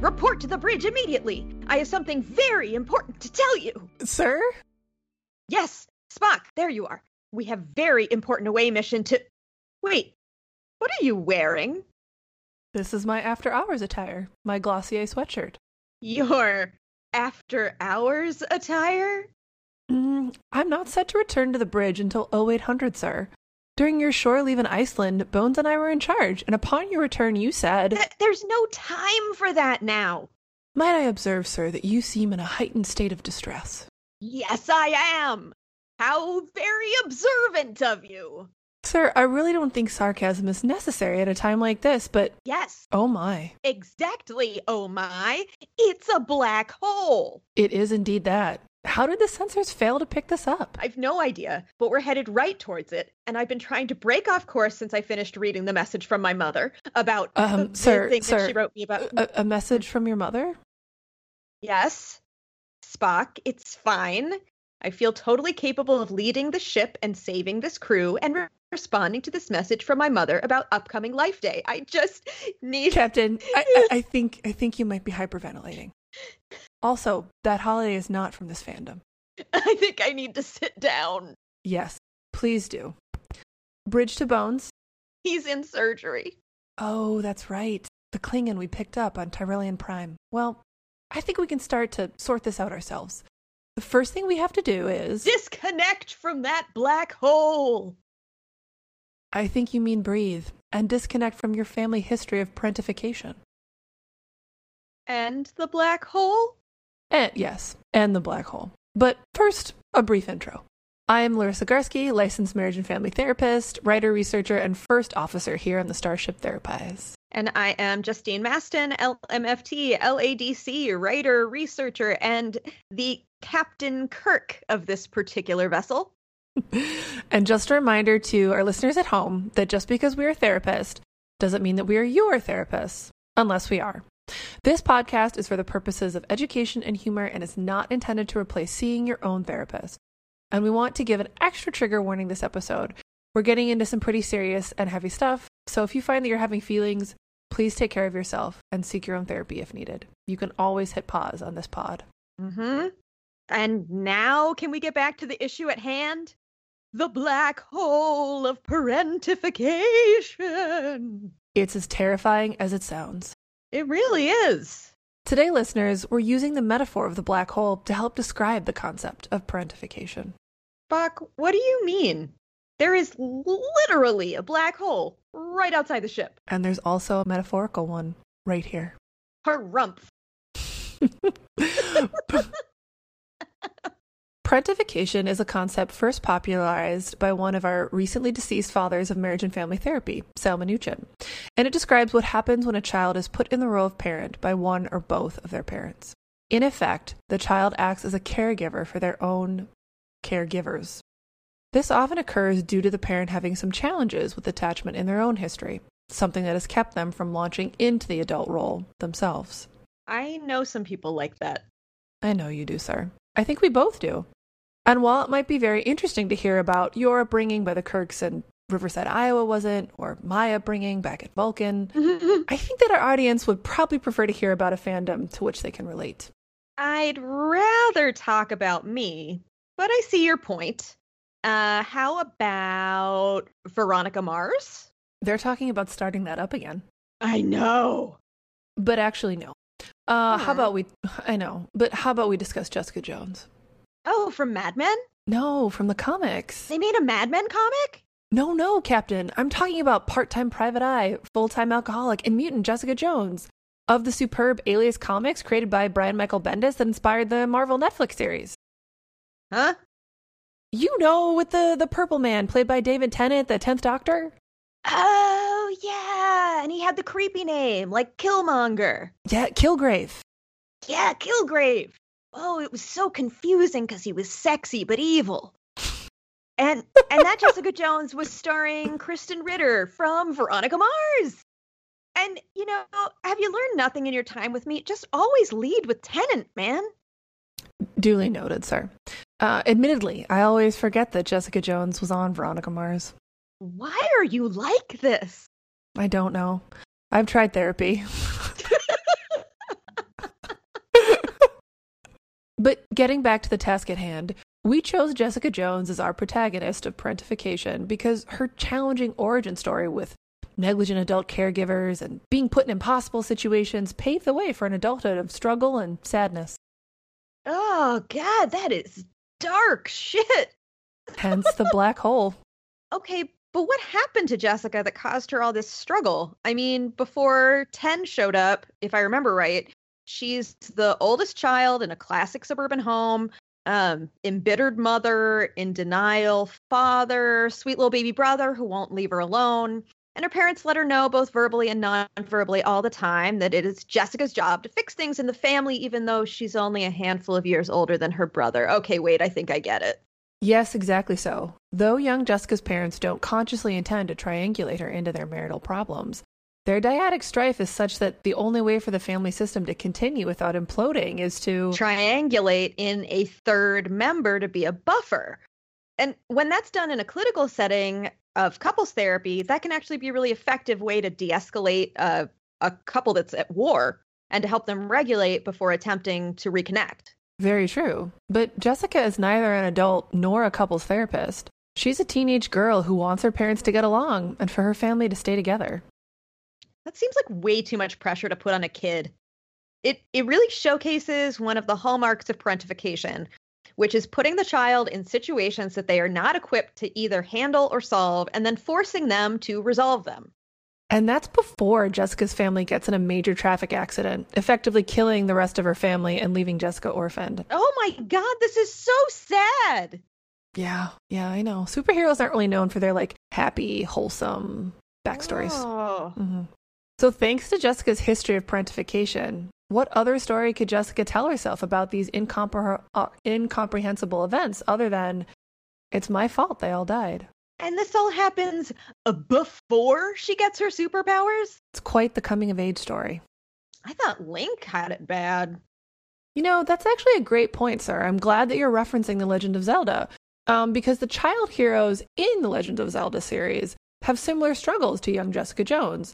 Report to the bridge immediately. I have something very important to tell you. Sir? Yes, Spock, there you are. We have very important away mission to... Wait, what are you wearing? This is my after-hours attire, my Glossier sweatshirt. Your after-hours attire? I'm not set to return to the bridge until 0800, sir. During your shore leave in Iceland, Bones and I were in charge, and upon your return you said... There's no time for that now! Might I observe, sir, that you seem in a heightened state of distress? Yes, I am! How very observant of you! Sir, I really don't think sarcasm is necessary at a time like this, but... Yes! Oh my. Exactly, oh my! It's a black hole! It is indeed that. How did the sensors fail to pick this up? I've no idea, but we're headed right towards it, and I've been trying to break off course since I finished reading the message from my mother about the thing that she wrote me about. A message from your mother? Yes. Spock, it's fine. I feel totally capable of leading the ship and saving this crew and responding to this message from my mother about upcoming Life Day. I just need... Captain, I think you might be hyperventilating. Also, that holiday is not from this fandom. I think I need to sit down. Yes, please do. Bridge to Bones. He's in surgery. Oh, that's right. The Klingon we picked up on Tyrellian Prime. Well, I think we can start to sort this out ourselves. The first thing we have to do is... Disconnect from that black hole! I think you mean breathe, and disconnect from your family history of parentification. And the black hole? Yes, and the black hole. But first, a brief intro. I am Larissa Garski, licensed marriage and family therapist, writer, researcher, and first officer here on the Starship Therapies. And I am Justine Mastin, LMFT, LADC, writer, researcher, and the Captain Kirk of this particular vessel. And just a reminder to our listeners at home that just because we are a therapist doesn't mean that we are your therapists, unless we are. This podcast is for the purposes of education and humor and is not intended to replace seeing your own therapist. And we want to give an extra trigger warning this episode. We're getting into some pretty serious and heavy stuff, so if you find that you're having feelings, please take care of yourself and seek your own therapy if needed. You can always hit pause on this pod. Mm-hmm. And now can we get back to the issue at hand? The black hole of parentification. It's as terrifying as it sounds. It really is. Today, listeners, we're using the metaphor of the black hole to help describe the concept of parentification. Spock, what do you mean? There is literally a black hole right outside the ship. And there's also a metaphorical one right here. Harumph. Parentification is a concept first popularized by one of our recently deceased fathers of marriage and family therapy, Sal Minuchin, and it describes what happens when a child is put in the role of parent by one or both of their parents. In effect, the child acts as a caregiver for their own caregivers. This often occurs due to the parent having some challenges with attachment in their own history, something that has kept them from launching into the adult role themselves. I know some people like that. I know you do, sir. I think we both do. And while it might be very interesting to hear about your upbringing by the Kirks in Riverside, Iowa wasn't, or my upbringing back at Vulcan, I think that our audience would probably prefer to hear about a fandom to which they can relate. I'd rather talk about me, but I see your point. How about Veronica Mars? They're talking about starting that up again. I know. But actually, no. How about we discuss Jessica Jones? Oh, from Mad Men? No, from the comics. They made a Mad Men comic? No, Captain. I'm talking about part-time private eye, full-time alcoholic, and mutant Jessica Jones of the superb Alias comics created by Brian Michael Bendis that inspired the Marvel Netflix series. Huh? You know, with the purple man played by David Tennant, the 10th Doctor? Oh, Oh, yeah. And he had the creepy name, like Killmonger. Yeah, Kilgrave. Yeah, Kilgrave. Oh, it was so confusing because he was sexy but evil. And that Jessica Jones was starring Kristen Ritter from Veronica Mars. And, you know, have you learned nothing in your time with me? Just always lead with Tennant, man. Duly noted, sir. Admittedly, I always forget that Jessica Jones was on Veronica Mars. Why are you like this? I don't know. I've tried therapy. But getting back to the task at hand, we chose Jessica Jones as our protagonist of Parentification because her challenging origin story with negligent adult caregivers and being put in impossible situations paved the way for an adulthood of struggle and sadness. Oh, God, that is dark shit. Hence the black hole. Okay, but what happened to Jessica that caused her all this struggle? I mean, before 10 showed up, if I remember right, she's the oldest child in a classic suburban home. Embittered mother, in denial father, sweet little baby brother who won't leave her alone. And her parents let her know, both verbally and non-verbally all the time, that it is Jessica's job to fix things in the family, even though she's only a handful of years older than her brother. Okay, wait, I think I get it. Yes, exactly so. Though young Jessica's parents don't consciously intend to triangulate her into their marital problems, their dyadic strife is such that the only way for the family system to continue without imploding is to triangulate in a third member to be a buffer. And when that's done in a clinical setting of couples therapy, that can actually be a really effective way to de-escalate a couple that's at war and to help them regulate before attempting to reconnect. Very true. But Jessica is neither an adult nor a couples therapist. She's a teenage girl who wants her parents to get along and for her family to stay together. That seems like way too much pressure to put on a kid. It really showcases one of the hallmarks of parentification, which is putting the child in situations that they are not equipped to either handle or solve, and then forcing them to resolve them. And that's before Jessica's family gets in a major traffic accident, effectively killing the rest of her family and leaving Jessica orphaned. Oh my God, this is so sad! Yeah, I know. Superheroes aren't really known for their, happy, wholesome backstories. Oh. Mm-hmm. So thanks to Jessica's history of parentification, what other story could Jessica tell herself about these incomprehensible events other than, it's my fault they all died? And this all happens before she gets her superpowers? It's quite the coming-of-age story. I thought Link had it bad. You know, that's actually a great point, sir. I'm glad that you're referencing The Legend of Zelda, because the child heroes in The Legend of Zelda series have similar struggles to young Jessica Jones.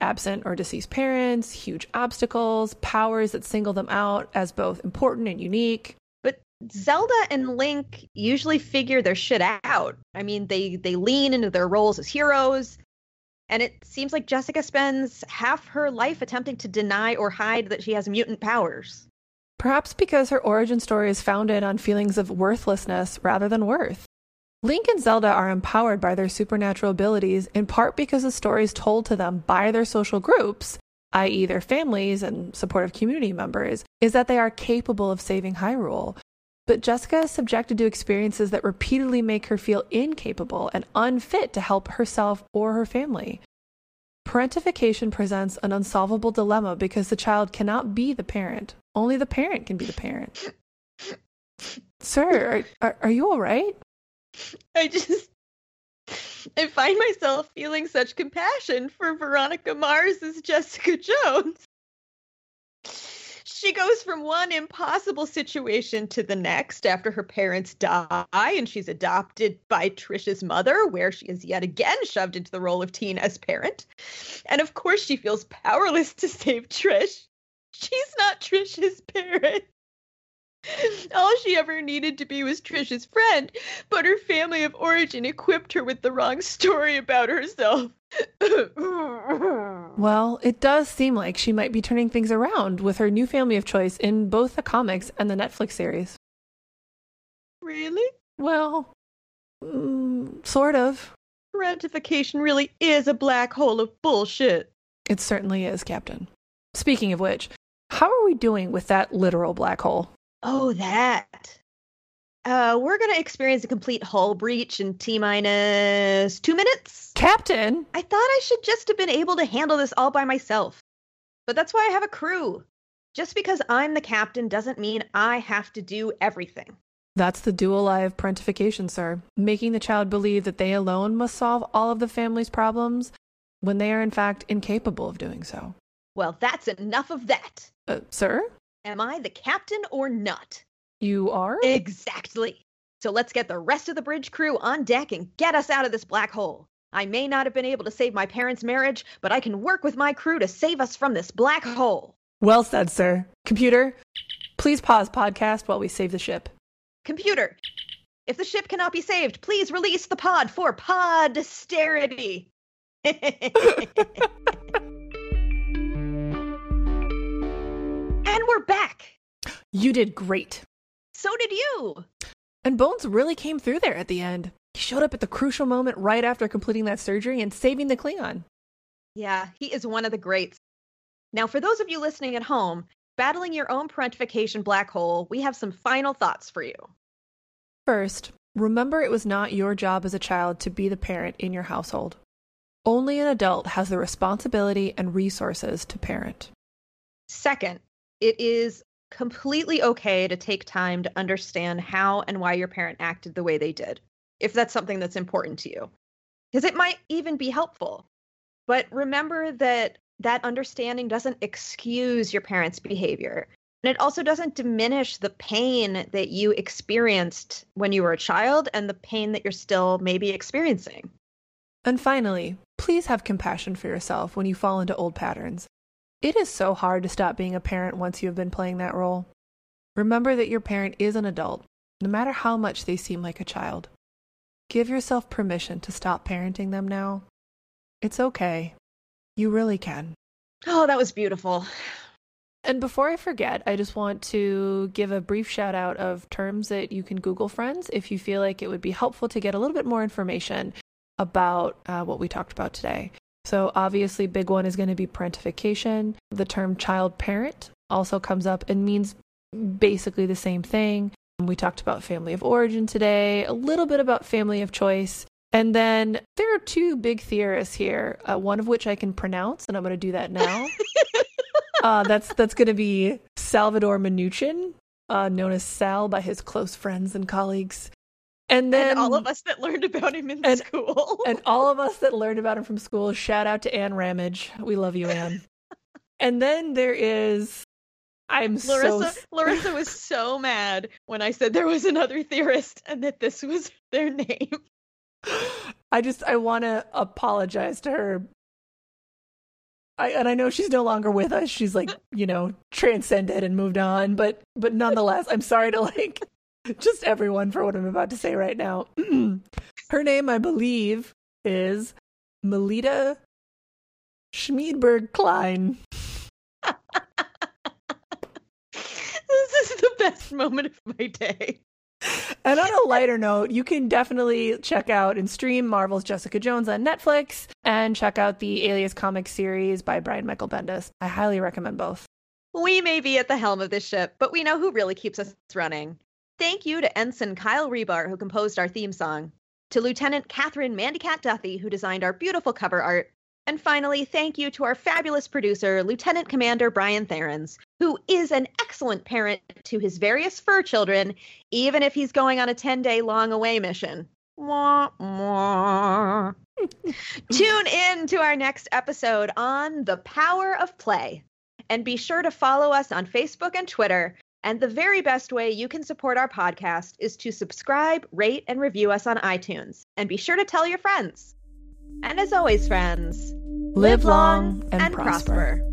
Absent or deceased parents, huge obstacles, powers that single them out as both important and unique. But Zelda and Link usually figure their shit out. I mean, they lean into their roles as heroes. And it seems like Jessica spends half her life attempting to deny or hide that she has mutant powers. Perhaps because her origin story is founded on feelings of worthlessness rather than worth. Link and Zelda are empowered by their supernatural abilities in part because the stories told to them by their social groups, i.e. their families and supportive community members, is that they are capable of saving Hyrule. But Jessica is subjected to experiences that repeatedly make her feel incapable and unfit to help herself or her family. Parentification presents an unsolvable dilemma because the child cannot be the parent. Only the parent can be the parent. Sir, are you all right? I find myself feeling such compassion for Veronica Mars as Jessica Jones. She goes from one impossible situation to the next after her parents die, and she's adopted by Trish's mother, where she is yet again shoved into the role of teen as parent. And of course she feels powerless to save Trish. She's not Trish's parent. All she ever needed to be was Trish's friend, but her family of origin equipped her with the wrong story about herself. Well, it does seem like she might be turning things around with her new family of choice in both the comics and the Netflix series. Really? Well, sort of. Parentification really is a black hole of bullshit. It certainly is, Captain. Speaking of which, how are we doing with that literal black hole? Oh, that. We're going to experience a complete hull breach in T-minus 2 minutes. Captain! I thought I should just have been able to handle this all by myself. But that's why I have a crew. Just because I'm the captain doesn't mean I have to do everything. That's the dual lie of parentification, sir. Making the child believe that they alone must solve all of the family's problems when they are in fact incapable of doing so. Well, that's enough of that. Sir? Am I the captain or not? You are? Exactly. So let's get the rest of the bridge crew on deck and get us out of this black hole. I may not have been able to save my parents' marriage, but I can work with my crew to save us from this black hole. Well said, sir. Computer, please pause podcast while we save the ship. Computer, if the ship cannot be saved, please release the pod for podsterity. And we're back. You did great. So did you. And Bones really came through there at the end. He showed up at the crucial moment right after completing that surgery and saving the Klingon. Yeah, he is one of the greats. Now, for those of you listening at home, battling your own parentification black hole, we have some final thoughts for you. First, remember it was not your job as a child to be the parent in your household. Only an adult has the responsibility and resources to parent. Second, it is completely okay to take time to understand how and why your parent acted the way they did, if that's something that's important to you, because it might even be helpful. But remember that understanding doesn't excuse your parents' behavior, and it also doesn't diminish the pain that you experienced when you were a child and the pain that you're still maybe experiencing. And finally, please have compassion for yourself when you fall into old patterns. It is so hard to stop being a parent once you have been playing that role. Remember that your parent is an adult, no matter how much they seem like a child. Give yourself permission to stop parenting them now. It's okay. You really can. Oh, that was beautiful. And before I forget, I just want to give a brief shout out of terms that you can Google, friends, if you feel like it would be helpful to get a little bit more information about what we talked about today. So obviously, big one is going to be parentification. The term child parent also comes up and means basically the same thing. We talked about family of origin today, a little bit about family of choice. And then there are two big theorists here, one of which I can pronounce, and I'm going to do that now. That's going to be Salvador Minuchin, known as Sal by his close friends and colleagues. And all of us that learned about him in school. And all of us that learned about him from school. Shout out to Anne Ramage. We love you, Anne. And then there is... Larissa was so mad when I said there was another theorist and that this was their name. I want to apologize to her. I know she's no longer with us. She's transcended and moved on. But nonetheless, I'm sorry to just everyone for what I'm about to say right now. Her name, I believe, is Melitta Schmideberg-Klein. This is the best moment of my day. And on a lighter note, you can definitely check out and stream Marvel's Jessica Jones on Netflix and check out the Alias comic series by Brian Michael Bendis. I highly recommend both. We may be at the helm of this ship, but we know who really keeps us running. Thank you to Ensign Kyle Rebar, who composed our theme song, to Lieutenant Catherine Mandicat Duffy, who designed our beautiful cover art, and finally, thank you to our fabulous producer, Lieutenant Commander Brian Therens, who is an excellent parent to his various fur children, even if he's going on a 10-day long-away mission. Wah, wah. Tune in to our next episode on The Power of Play, and be sure to follow us on Facebook and Twitter. And the very best way you can support our podcast is to subscribe, rate, and review us on iTunes. And be sure to tell your friends. And as always, friends, live long and prosper.